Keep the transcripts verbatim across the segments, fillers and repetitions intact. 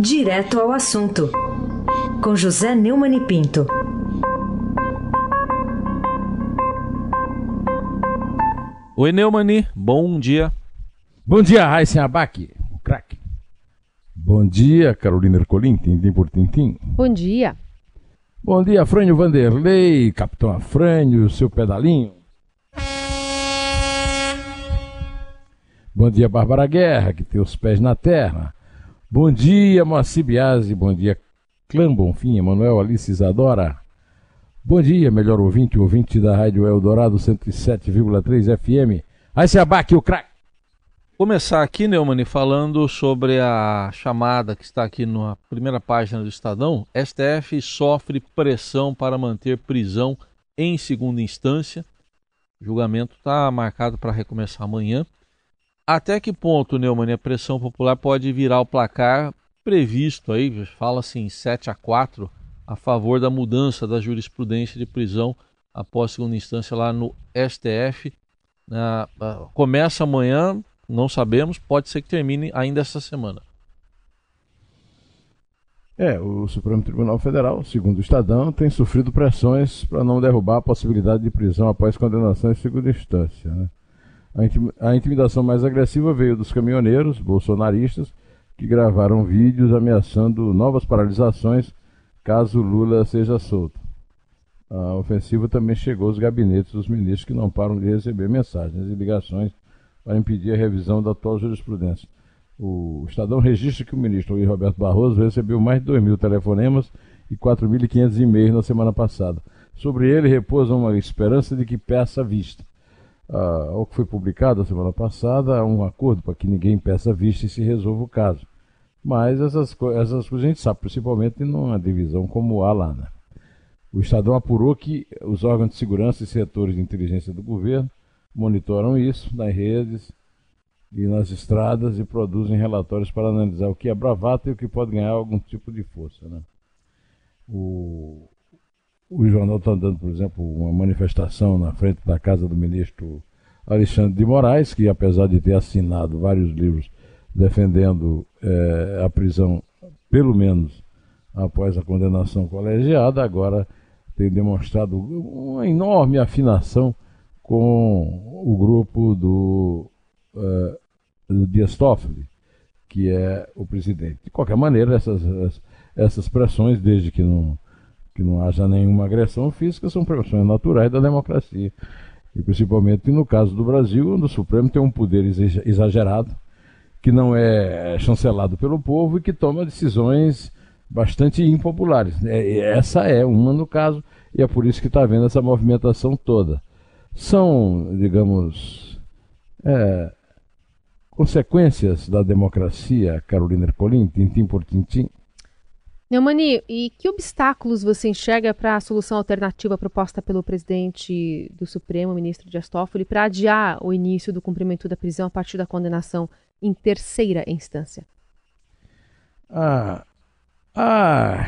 Direto ao assunto, com José Neumani Pinto. Oi, Neumani, bom dia. Bom dia, Raíssa Abaque, o craque. Bom dia, Carolina Ercolim, tintim por tintim. Bom dia. Bom dia, Afrânio Vanderlei, Capitão Afrânio, seu pedalinho. Bom dia, Bárbara Guerra, que tem os pés na terra. Bom dia, Moacir Biasi, bom dia, Clã Bonfim, Emanuel, Alice Isadora. Bom dia, melhor ouvinte, ouvinte da Rádio Eldorado, cento e sete vírgula três F M. Aí se abaque o craque. Começar aqui, Neumani, falando sobre a chamada que está aqui na primeira página do Estadão. S T F sofre pressão para manter prisão em segunda instância. O julgamento está marcado para recomeçar amanhã. Até que ponto, Neumani, a pressão popular pode virar o placar previsto aí, fala-se em sete a quatro, a favor da mudança da jurisprudência de prisão após segunda instância lá no S T F? Na, começa amanhã, não sabemos, pode ser que termine ainda essa semana. É, o Supremo Tribunal Federal, segundo o Estadão, tem sofrido pressões para não derrubar a possibilidade de prisão após condenação em segunda instância, né? A intimidação mais agressiva veio dos caminhoneiros bolsonaristas, que gravaram vídeos ameaçando novas paralisações caso Lula seja solto. A ofensiva também chegou aos gabinetes dos ministros, que não param de receber mensagens e ligações para impedir a revisão da atual jurisprudência. O Estadão registra que o ministro Luiz Roberto Barroso recebeu mais de dois mil telefonemas e quatro mil e quinhentos e-mails na semana passada. Sobre ele repousa uma esperança de que peça vista. Ah, ao que foi publicado a semana passada, há um acordo para que ninguém peça vista e se resolva o caso. Mas essas, co- essas coisas a gente sabe, principalmente numa divisão como a lá, né? O Estadão apurou que os órgãos de segurança e setores de inteligência do governo monitoram isso nas redes e nas estradas e produzem relatórios para analisar o que é bravata e o que pode ganhar algum tipo de força, né? O... O jornal está dando, por exemplo, uma manifestação na frente da casa do ministro Alexandre de Moraes, que apesar de ter assinado vários livros defendendo eh, a prisão, pelo menos após a condenação colegiada, agora tem demonstrado uma enorme afinação com o grupo do, eh, do Dias Toffoli, que é o presidente. De qualquer maneira, essas, essas pressões, desde que não... que não haja nenhuma agressão física, são pressões naturais da democracia. E principalmente no caso do Brasil, onde o Supremo tem um poder exagerado, que não é chancelado pelo povo e que toma decisões bastante impopulares. Essa é uma no caso, e é por isso que está havendo essa movimentação toda. São, digamos, é, consequências da democracia, Carolina Ercolim, tintim por tintim. Neumani, e que obstáculos você enxerga para a solução alternativa proposta pelo presidente do Supremo, ministro Dias Toffoli, para adiar o início do cumprimento da prisão a partir da condenação em terceira instância? Ah, a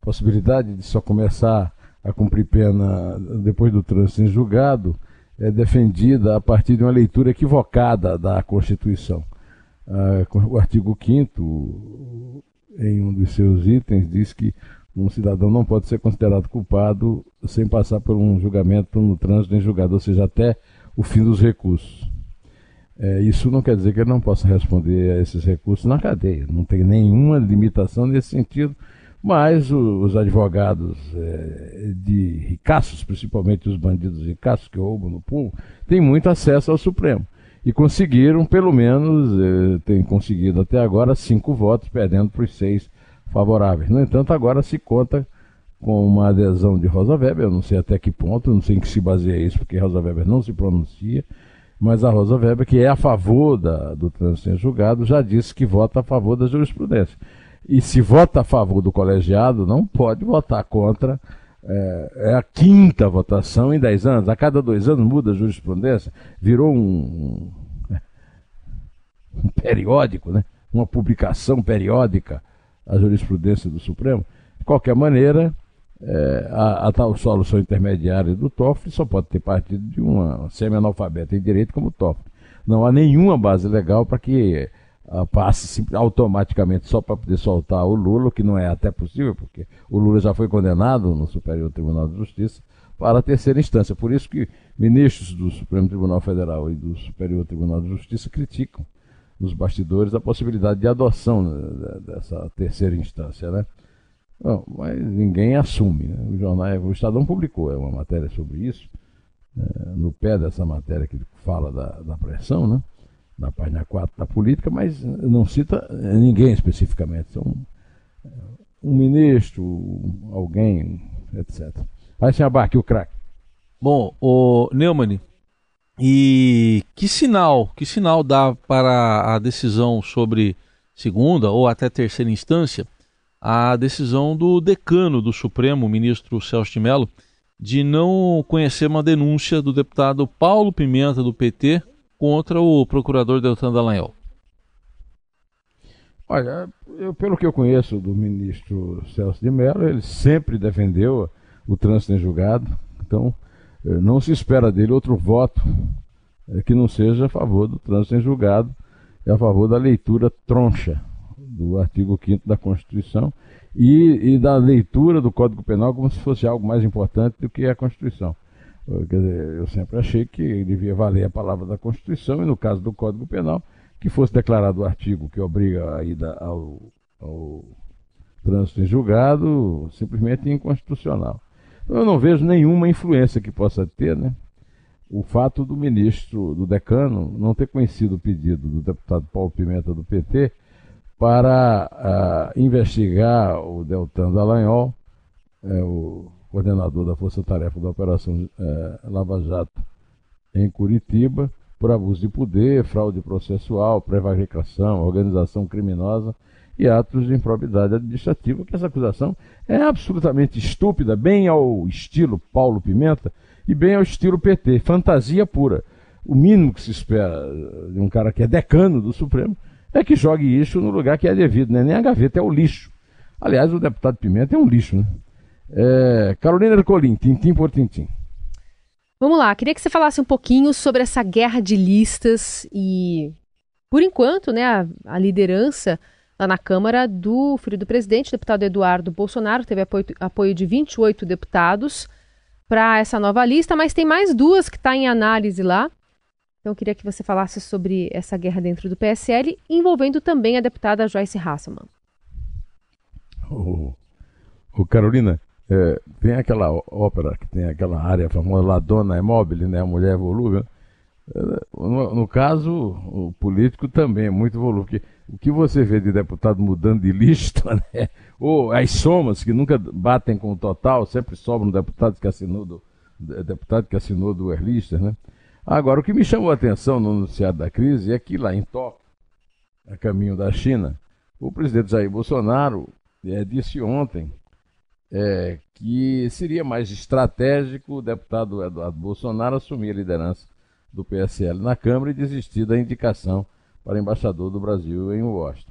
possibilidade de só começar a cumprir pena depois do trânsito em julgado é defendida a partir de uma leitura equivocada da Constituição. Ah, o artigo quinto, em um dos seus itens, diz que um cidadão não pode ser considerado culpado sem passar por um julgamento no trânsito em julgado, ou seja, até o fim dos recursos. É, isso não quer dizer que ele não possa responder a esses recursos na cadeia, não tem nenhuma limitação nesse sentido, mas o, os advogados é, de ricaços, principalmente os bandidos ricaços que roubam no povo, têm muito acesso ao Supremo. E conseguiram, pelo menos, eh, tem conseguido até agora, cinco votos, perdendo para os seis favoráveis. No entanto, agora se conta com uma adesão de Rosa Weber, eu não sei até que ponto, não sei em que se baseia isso, porque Rosa Weber não se pronuncia, mas a Rosa Weber, que é a favor da, do trânsito em julgado, já disse que vota a favor da jurisprudência. E se vota a favor do colegiado, não pode votar contra. É a quinta votação em dez anos. A cada dois anos muda a jurisprudência. Virou um, um periódico, né? Uma publicação periódica, a jurisprudência do Supremo. De qualquer maneira, é, a, a tal solução intermediária do Toffoli só pode ter partido de uma semi-analfabeta em direito como o Toffoli. Não há nenhuma base legal para que uh, passe automaticamente só para poder soltar o Lula, que não é até possível, porque o Lula já foi condenado no Superior Tribunal de Justiça para a terceira instância. Por isso que ministros do Supremo Tribunal Federal e do Superior Tribunal de Justiça criticam nos bastidores a possibilidade de adoção dessa terceira instância, né? Não, mas ninguém assume, né? O jornal, o Estadão publicou uma matéria sobre isso, é, no pé dessa matéria que fala da, da pressão, né? Na página quatro da política, mas não cita ninguém especificamente. Então, um ministro, alguém, etcétera. Vai se abarque o craque. Bom, o Neumani, e que sinal, que sinal dá para a decisão sobre segunda ou até terceira instância a decisão do decano do Supremo, o ministro Celso de Mello, de não conhecer uma denúncia do deputado Paulo Pimenta, do P T, contra o procurador Deltan Dallagnol? Olha, eu, pelo que eu conheço do ministro Celso de Mello, ele sempre defendeu o trânsito em julgado, então não se espera dele outro voto que não seja a favor do trânsito em julgado e a favor da leitura troncha do artigo quinto da Constituição e, e da leitura do Código Penal como se fosse algo mais importante do que a Constituição. Quer dizer, eu sempre achei que devia valer a palavra da Constituição e, no caso do Código Penal, que fosse declarado o artigo que obriga a ida ao, ao trânsito em julgado simplesmente inconstitucional. Então, eu não vejo nenhuma influência que possa ter, né, o fato do ministro, do decano, não ter conhecido o pedido do deputado Paulo Pimenta, do P T, para uh, investigar o Deltan Dallagnol, é, o coordenador da Força Tarefa da Operação é, Lava Jato em Curitiba, por abuso de poder, fraude processual, prevaricação, organização criminosa e atos de improbidade administrativa, que essa acusação é absolutamente estúpida, bem ao estilo Paulo Pimenta e bem ao estilo P T, fantasia pura. O mínimo que se espera de um cara que é decano do Supremo é que jogue isso no lugar que é devido, né? Nem a gaveta, é o lixo. Aliás, o deputado Pimenta é um lixo, né? É... Carolina Ercolim, tintim por tintim. Vamos lá, queria que você falasse um pouquinho sobre essa guerra de listas e, por enquanto, né, a, a liderança lá na Câmara do filho do presidente, o deputado Eduardo Bolsonaro, teve apoio, apoio de vinte e oito deputados para essa nova lista, mas tem mais duas que está em análise lá. Então, eu queria que você falasse sobre essa guerra dentro do P S L, envolvendo também a deputada Joice Hasselmann. Ô, ô Carolina, é, tem aquela ópera, que tem aquela área famosa, La Donna è mobile, né? A mulher é volúvel. No, no caso, o político também é muito volúvel. O que você vê de deputado mudando de lista, né? Ou as somas que nunca batem com o total, sempre sobram um deputado que assinou do, deputado que assinou duas listas, né? Agora, o que me chamou a atenção no noticiário da crise é que lá em Tóquio, a caminho da China, o presidente Jair Bolsonaro é, disse ontem é, que seria mais estratégico o deputado Eduardo Bolsonaro assumir a liderança do P S L na Câmara e desistir da indicação para embaixador do Brasil em Washington.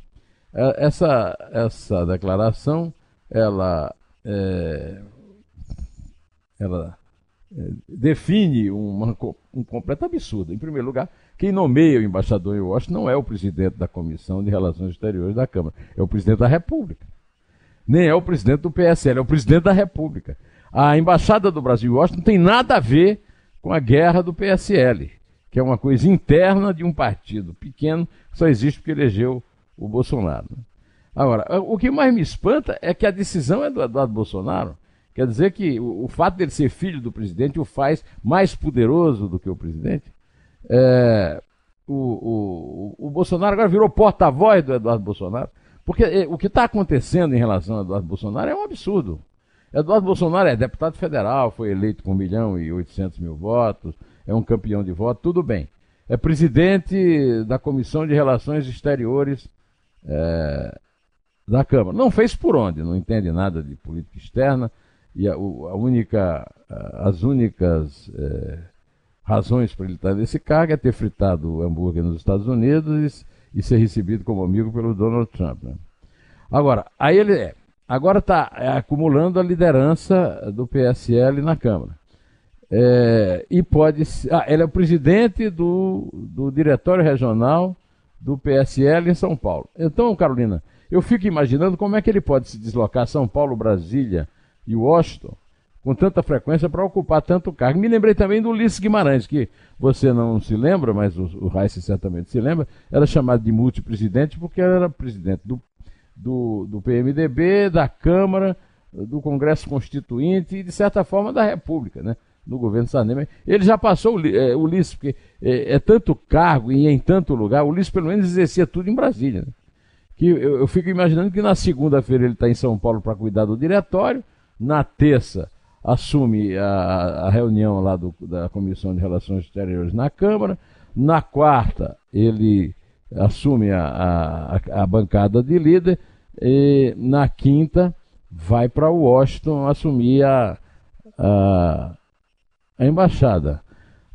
Essa, essa declaração, ela... É, ela define uma, um completo absurdo. Em primeiro lugar, quem nomeia o embaixador em Washington não é o presidente da Comissão de Relações Exteriores da Câmara, é o presidente da República. Nem é o presidente do P S L, é o presidente da República. A embaixada do Brasil em Washington não tem nada a ver com a guerra do P S L, que é uma coisa interna de um partido pequeno, só existe porque elegeu o Bolsonaro. Agora, o que mais me espanta é que a decisão é do Eduardo Bolsonaro. Quer dizer que o, o fato dele ser filho do presidente o faz mais poderoso do que o presidente. É, o, o, o Bolsonaro agora virou porta-voz do Eduardo Bolsonaro, porque é, o que está acontecendo em relação a Eduardo Bolsonaro é um absurdo. Eduardo Bolsonaro é deputado federal, foi eleito com um milhão e oitocentos mil votos, é um campeão de voto, tudo bem. É presidente da Comissão de Relações Exteriores é, da Câmara. Não fez por onde, não entende nada de política externa, e a, a única, as únicas é, razões para ele estar nesse cargo é ter fritado o hambúrguer nos Estados Unidos e, e ser recebido como amigo pelo Donald Trump, né? Agora, aí ele agora está acumulando a liderança do P S L na Câmara. É, e pode... Ah, ele é o presidente do, do Diretório Regional do P S L em São Paulo. Então, Carolina, eu fico imaginando como é que ele pode se deslocar São Paulo, Brasília e Washington com tanta frequência para ocupar tanto cargo. Me lembrei também do Ulisses Guimarães, que você não se lembra, mas o, o Raíssa certamente se lembra, era chamado de multipresidente porque era presidente do, do, do P M D B, da Câmara, do Congresso Constituinte e, de certa forma, da República, né? No governo Sarney. Ele já passou o é, Ulisses, porque é, é tanto cargo e em tanto lugar, o Ulisses pelo menos exercia tudo em Brasília, né? Que eu, eu fico imaginando que na segunda-feira ele está em São Paulo para cuidar do diretório, na terça assume a, a reunião lá do, da Comissão de Relações Exteriores na Câmara, na quarta ele assume a, a, a bancada de líder e na quinta vai para Washington assumir a, a a embaixada.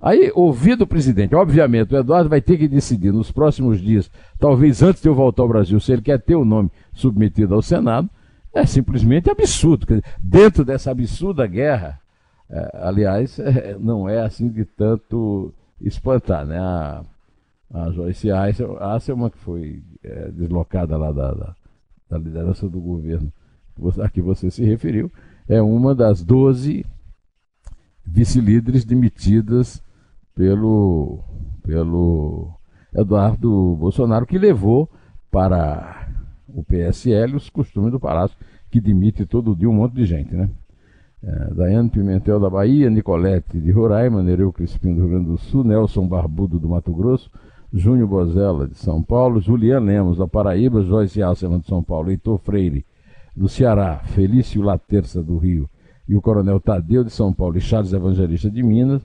Aí, ouvido o presidente, obviamente, o Eduardo vai ter que decidir nos próximos dias, talvez antes de eu voltar ao Brasil, se ele quer ter o nome submetido ao Senado, é simplesmente absurdo. Quer dizer, dentro dessa absurda guerra, é, aliás, é, não é assim de tanto espantar, né? A, a Joice Hasselmann, que foi é, deslocada lá da, da, da liderança do governo a que você se referiu, é uma das doze... vice-líderes demitidas pelo, pelo Eduardo Bolsonaro, que levou para o P S L os costumes do Palácio, que demite todo dia um monte de gente, né? É, Daiane Pimentel da Bahia, Nicolete de Roraima, Nereu Crispim do Rio Grande do Sul, Nelson Barbudo do Mato Grosso, Júnior Bozella de São Paulo, Julian Lemos da Paraíba, Joice Hasselmann de São Paulo, Heitor Freire do Ceará, Felício Laterça do Rio, e o coronel Tadeu de São Paulo e Charles Evangelista de Minas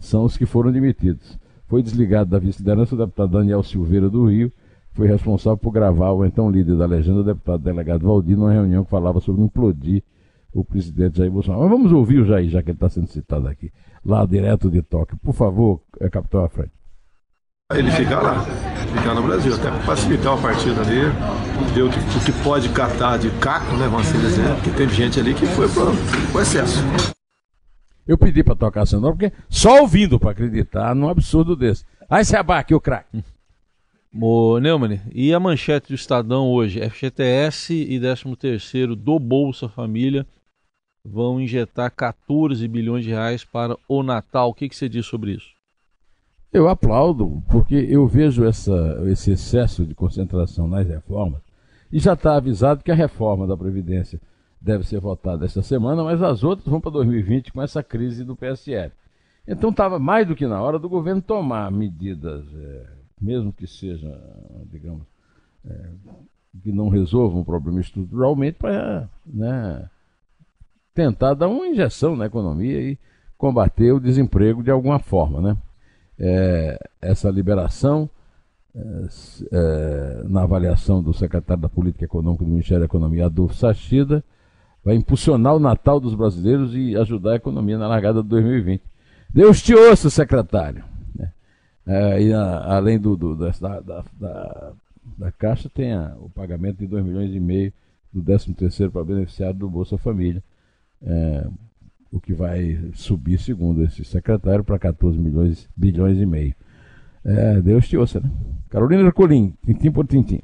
são os que foram demitidos. Foi desligado da vice-liderança o deputado Daniel Silveira do Rio, que foi responsável por gravar o então líder da legenda, o deputado delegado Valdir, numa reunião que falava sobre implodir o presidente Jair Bolsonaro. Mas vamos ouvir o Jair, já que ele está sendo citado aqui, lá direto de Tóquio. Por favor, capitão Afrânio. Ele ficar lá, ficar no Brasil, até facilitar a partida ali, ver o que, o que pode catar de caco, né, vamos assim dizer, porque teve gente ali que foi pro, pro excesso. Eu pedi para tocar a sonora, porque só ouvindo para acreditar num absurdo desse. Aí se abaque o craque. Ô, Neumani, e a manchete do Estadão hoje? F G T S e décimo terceiro do Bolsa Família vão injetar catorze bilhões de reais para o Natal. O que, que você diz sobre isso? Eu aplaudo, porque eu vejo essa, esse excesso de concentração nas reformas, e já está avisado que a reforma da Previdência deve ser votada esta semana, mas as outras vão para dois mil e vinte com essa crise do P S L. Então estava mais do que na hora do governo tomar medidas, é, mesmo que seja, digamos, é, que não resolvam o problema estruturalmente, para, né, tentar dar uma injeção na economia e combater o desemprego de alguma forma, né? É, essa liberação, é, é, na avaliação do secretário da Política Econômica do Ministério da Economia, Adolfo Sachida, vai impulsionar o Natal dos brasileiros e ajudar a economia na largada de dois mil e vinte. Deus te ouça, secretário. É, e a, além do, do, da, da, da, da Caixa, tem a, o pagamento de dois milhões e meio do décimo terceiro para beneficiário do Bolsa Família. É, o que vai subir, segundo esse secretário, para catorze bilhões e meio. É, Deus te ouça, né? Carolina Ercolim, tintim por tintim.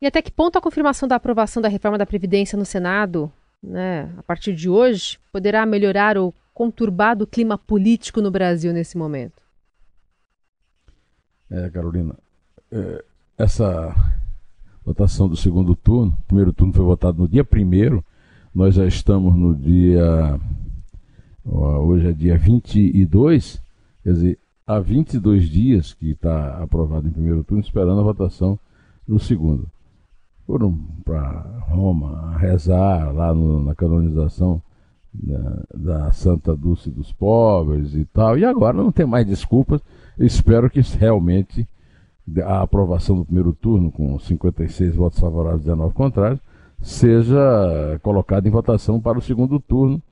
E até que ponto a confirmação da aprovação da reforma da Previdência no Senado, né, a partir de hoje, poderá melhorar o conturbado clima político no Brasil nesse momento? É, Carolina, é, essa votação do segundo turno, o primeiro turno foi votado no dia primeiro, nós já estamos no dia, hoje é dia vinte e dois, quer dizer, há vinte e dois dias que está aprovado em primeiro turno, esperando a votação no segundo. Foram para Roma rezar lá no, na canonização da, da Santa Dulce dos Pobres e tal, e agora não tem mais desculpas. Eu espero que realmente a aprovação do primeiro turno, com cinquenta e seis votos favoráveis e dezenove contrários, seja colocado em votação para o segundo turno,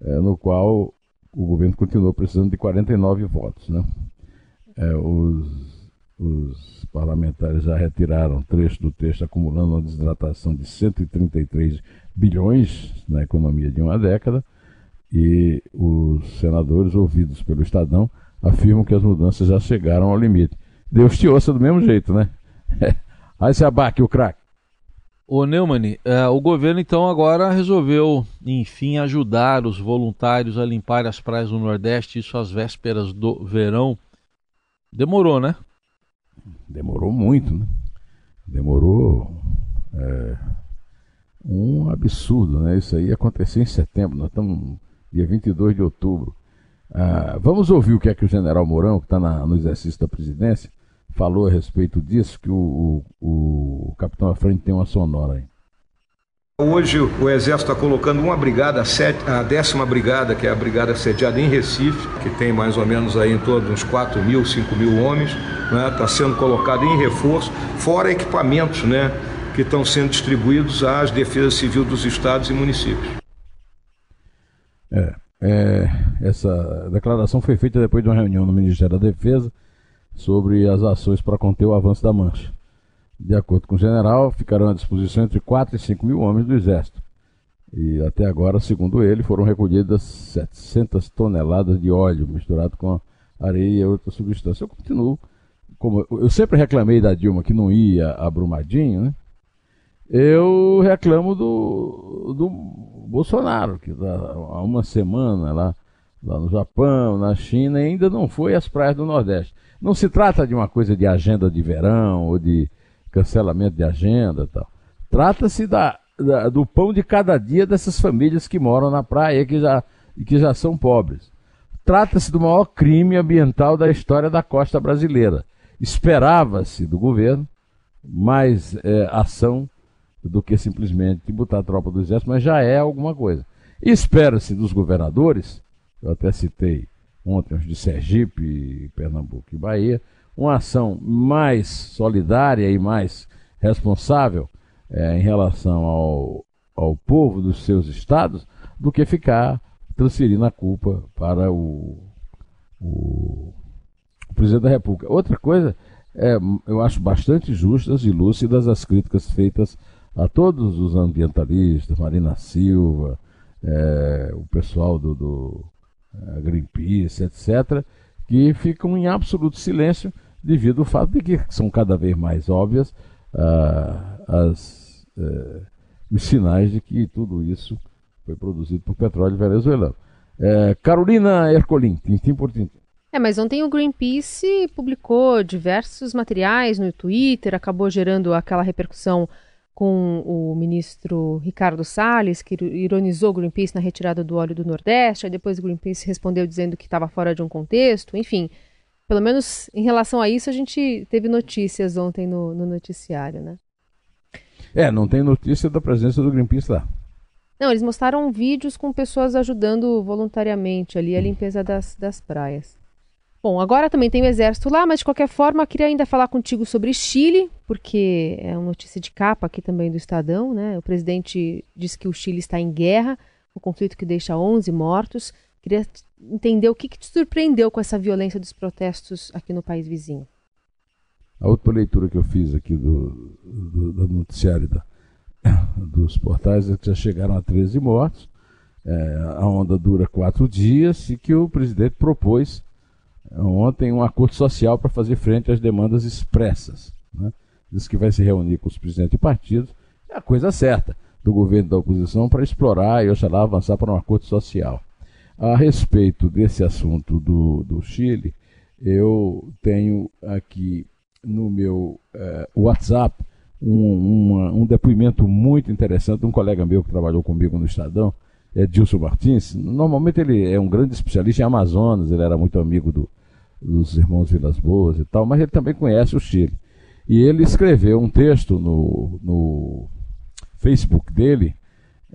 é, no qual o governo continuou precisando de quarenta e nove votos. Né? É, os, os parlamentares já retiraram trecho do texto, acumulando uma desidratação de cento e trinta e três bilhões na economia de uma década, e os senadores, ouvidos pelo Estadão, afirmam que as mudanças já chegaram ao limite. Deus te ouça do mesmo jeito, né? Aí se abaque o craque. Ô Neumani, uh, o governo então agora resolveu, enfim, ajudar os voluntários a limpar as praias do Nordeste, isso às vésperas do verão. Demorou, né? Demorou muito, né? Demorou é, um absurdo, né? Isso aí aconteceu em setembro, nós estamos dia vinte e dois de outubro. Uh, vamos ouvir o que é que o general Mourão, que está no exercício da presidência, falou a respeito disso, que o, o, o capitão Afrânio tem uma sonora aí. Hoje o Exército está colocando uma brigada, a décima brigada, que é a brigada sediada em Recife, que tem mais ou menos aí em torno de uns quatro mil, cinco mil homens, está, né, sendo colocada em reforço, fora equipamentos, né, que estão sendo distribuídos às defesas civis dos estados e municípios. É, é, essa declaração foi feita depois de uma reunião no Ministério da Defesa sobre as ações para conter o avanço da mancha. De acordo com o general, ficarão à disposição entre quatro e cinco mil homens do Exército. E até agora, segundo ele, foram recolhidas setecentas toneladas de óleo misturado com areia e outra substância. Eu continuo, como eu sempre reclamei da Dilma que não ia a Brumadinho, né? Eu reclamo do, do Bolsonaro, que há uma semana lá, lá no Japão, na China, e ainda não foi às praias do Nordeste. Não se trata de uma coisa de agenda de verão ou de cancelamento de agenda e tal. Trata-se da, da, do pão de cada dia dessas famílias que moram na praia e que já, que já são pobres. Trata-se do maior crime ambiental da história da costa brasileira. Esperava-se do governo mais é, ação do que simplesmente botar a tropa do exército, mas já é alguma coisa. Espera-se dos governadores, eu até citei ontem os de Sergipe, Pernambuco e Bahia, uma ação mais solidária e mais responsável é, em relação ao, ao povo dos seus estados, do que ficar transferindo a culpa para o, o, o presidente da República. Outra coisa, é, eu acho bastante justas e lúcidas as críticas feitas a todos os ambientalistas, Marina Silva, é, o pessoal do, do é, Greenpeace, etcétera, que ficam em absoluto silêncio devido ao fato de que são cada vez mais óbvias ah, as, eh, os sinais de que tudo isso foi produzido por petróleo venezuelano. Eh, Carolina Ercolim, tintim por tintim. É, mas ontem o Greenpeace publicou diversos materiais no Twitter, acabou gerando aquela repercussão com o ministro Ricardo Salles, que ironizou o Greenpeace na retirada do óleo do Nordeste, aí depois o Greenpeace respondeu dizendo que estava fora de um contexto, enfim. Pelo menos em relação a isso, a gente teve notícias ontem no, no noticiário, né? É, não tem notícia da presença do Greenpeace lá. Não, eles mostraram vídeos com pessoas ajudando voluntariamente ali a limpeza das, das praias. Bom, agora também tem o Exército lá, mas de qualquer forma eu queria ainda falar contigo sobre Chile, porque é uma notícia de capa aqui também do Estadão, né? O presidente disse que o Chile está em guerra, um conflito que deixa onze mortos. Queria entender o que, que te surpreendeu com essa violência dos protestos aqui no país vizinho. A última leitura que eu fiz aqui do, do, do noticiário da, dos portais é que já chegaram a treze mortos, é, a onda dura quatro dias e que o presidente propôs ontem um acordo social para fazer frente às demandas expressas, né? Diz que vai se reunir com os presidentes de partidos, é a coisa certa do governo e da oposição para explorar e, oxalá, avançar para um acordo social. A respeito desse assunto do, do Chile, eu tenho aqui no meu eh, WhatsApp um, uma, um depoimento muito interessante de um colega meu que trabalhou comigo no Estadão, é Dilson Martins. Normalmente ele é um grande especialista em Amazonas, ele era muito amigo do, dos irmãos Vilas Boas e tal, mas ele também conhece o Chile. E ele escreveu um texto no, no Facebook dele,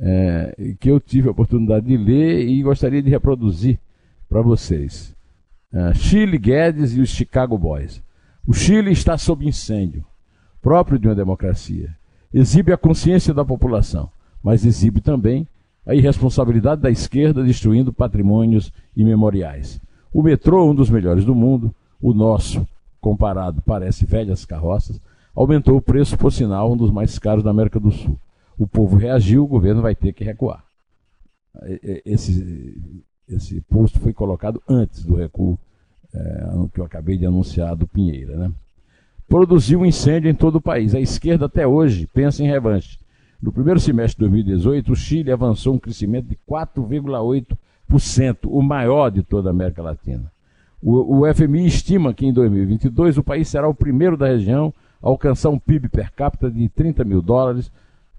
é, que eu tive a oportunidade de ler e gostaria de reproduzir para vocês. É, Chile, Guedes e os Chicago Boys. O Chile está sob incêndio, próprio de uma democracia. Exibe a consciência da população, mas exibe também a irresponsabilidade da esquerda destruindo patrimônios imemoriais. O metrô, um dos melhores do mundo, o nosso, comparado, parece velhas carroças, aumentou o preço, por sinal, um dos mais caros da América do Sul. O povo reagiu, o governo vai ter que recuar. Esse, esse posto foi colocado antes do recuo é, que eu acabei de anunciar do Pinheira, né? Produziu um incêndio em todo o país. A esquerda até hoje pensa em revanche. No primeiro semestre de dois mil e dezoito, o Chile avançou um crescimento de quatro vírgula oito por cento, o maior de toda a América Latina. O, o F M I estima que em dois mil e vinte e dois o país será o primeiro da região a alcançar um P I B per capita de trinta mil dólares,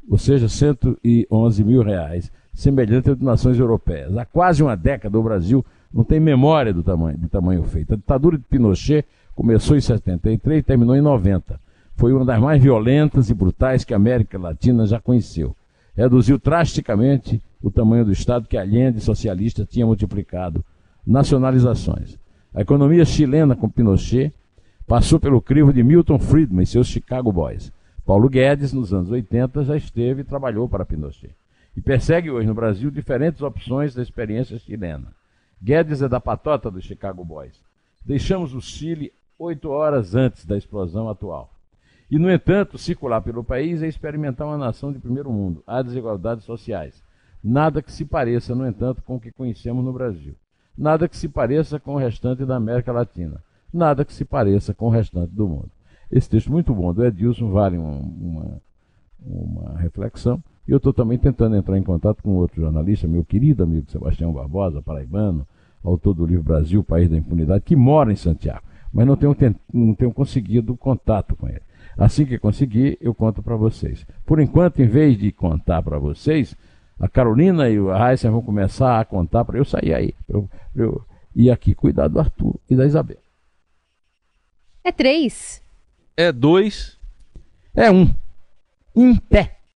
ou seja, cento e onze mil reais, semelhante às nações europeias. Há quase uma década o Brasil não tem memória do tamanho, do tamanho feito. A ditadura de Pinochet começou em setenta e três e terminou em noventa. Foi uma das mais violentas e brutais que a América Latina já conheceu. Reduziu drasticamente o tamanho do Estado que Allende socialista tinha multiplicado. Nacionalizações. A economia chilena com Pinochet passou pelo crivo de Milton Friedman e seus Chicago Boys. Paulo Guedes, nos anos oitenta, já esteve e trabalhou para Pinochet. E persegue hoje no Brasil diferentes opções da experiência chilena. Guedes é da patota dos Chicago Boys. Deixamos o Chile oito horas antes da explosão atual. E, no entanto, circular pelo país é experimentar uma nação de primeiro mundo. Há desigualdades sociais. Nada que se pareça, no entanto, com o que conhecemos no Brasil. Nada que se pareça com o restante da América Latina. Nada que se pareça com o restante do mundo. Esse texto muito bom do Edilson vale uma, uma reflexão. E eu estou também tentando entrar em contato com outro jornalista, meu querido amigo Sebastião Barbosa, paraibano, autor do livro Brasil, País da Impunidade, que mora em Santiago, mas não tenho, não tenho conseguido contato com ele. Assim que conseguir, eu conto para vocês. Por enquanto, em vez de contar para vocês, a Carolina e a Raíssa vão começar a contar para eu sair aí, para eu, eu ir aqui cuidar do Arthur e da Isabel. É três. É dois. É um. Em pé.